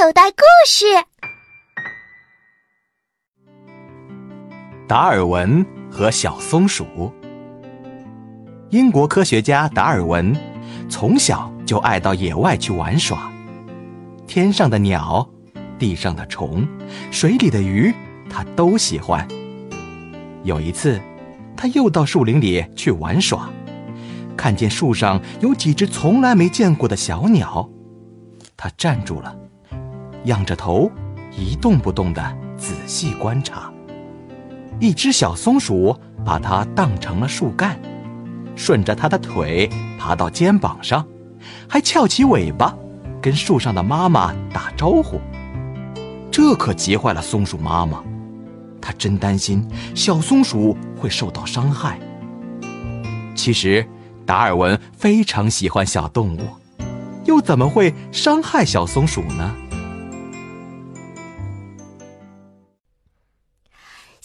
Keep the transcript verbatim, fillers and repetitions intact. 口袋故事。达尔文和小松鼠。英国科学家达尔文从小就爱到野外去玩耍，天上的鸟，地上的虫，水里的鱼，他都喜欢。有一次，他又到树林里去玩耍，看见树上有几只从来没见过的小鸟，他站住了，仰着头一动不动地仔细观察。一只小松鼠把它当成了树干，顺着它的腿爬到肩膀上，还翘起尾巴跟树上的妈妈打招呼。这可急坏了松鼠妈妈，她真担心小松鼠会受到伤害。其实达尔文非常喜欢小动物，又怎么会伤害小松鼠呢？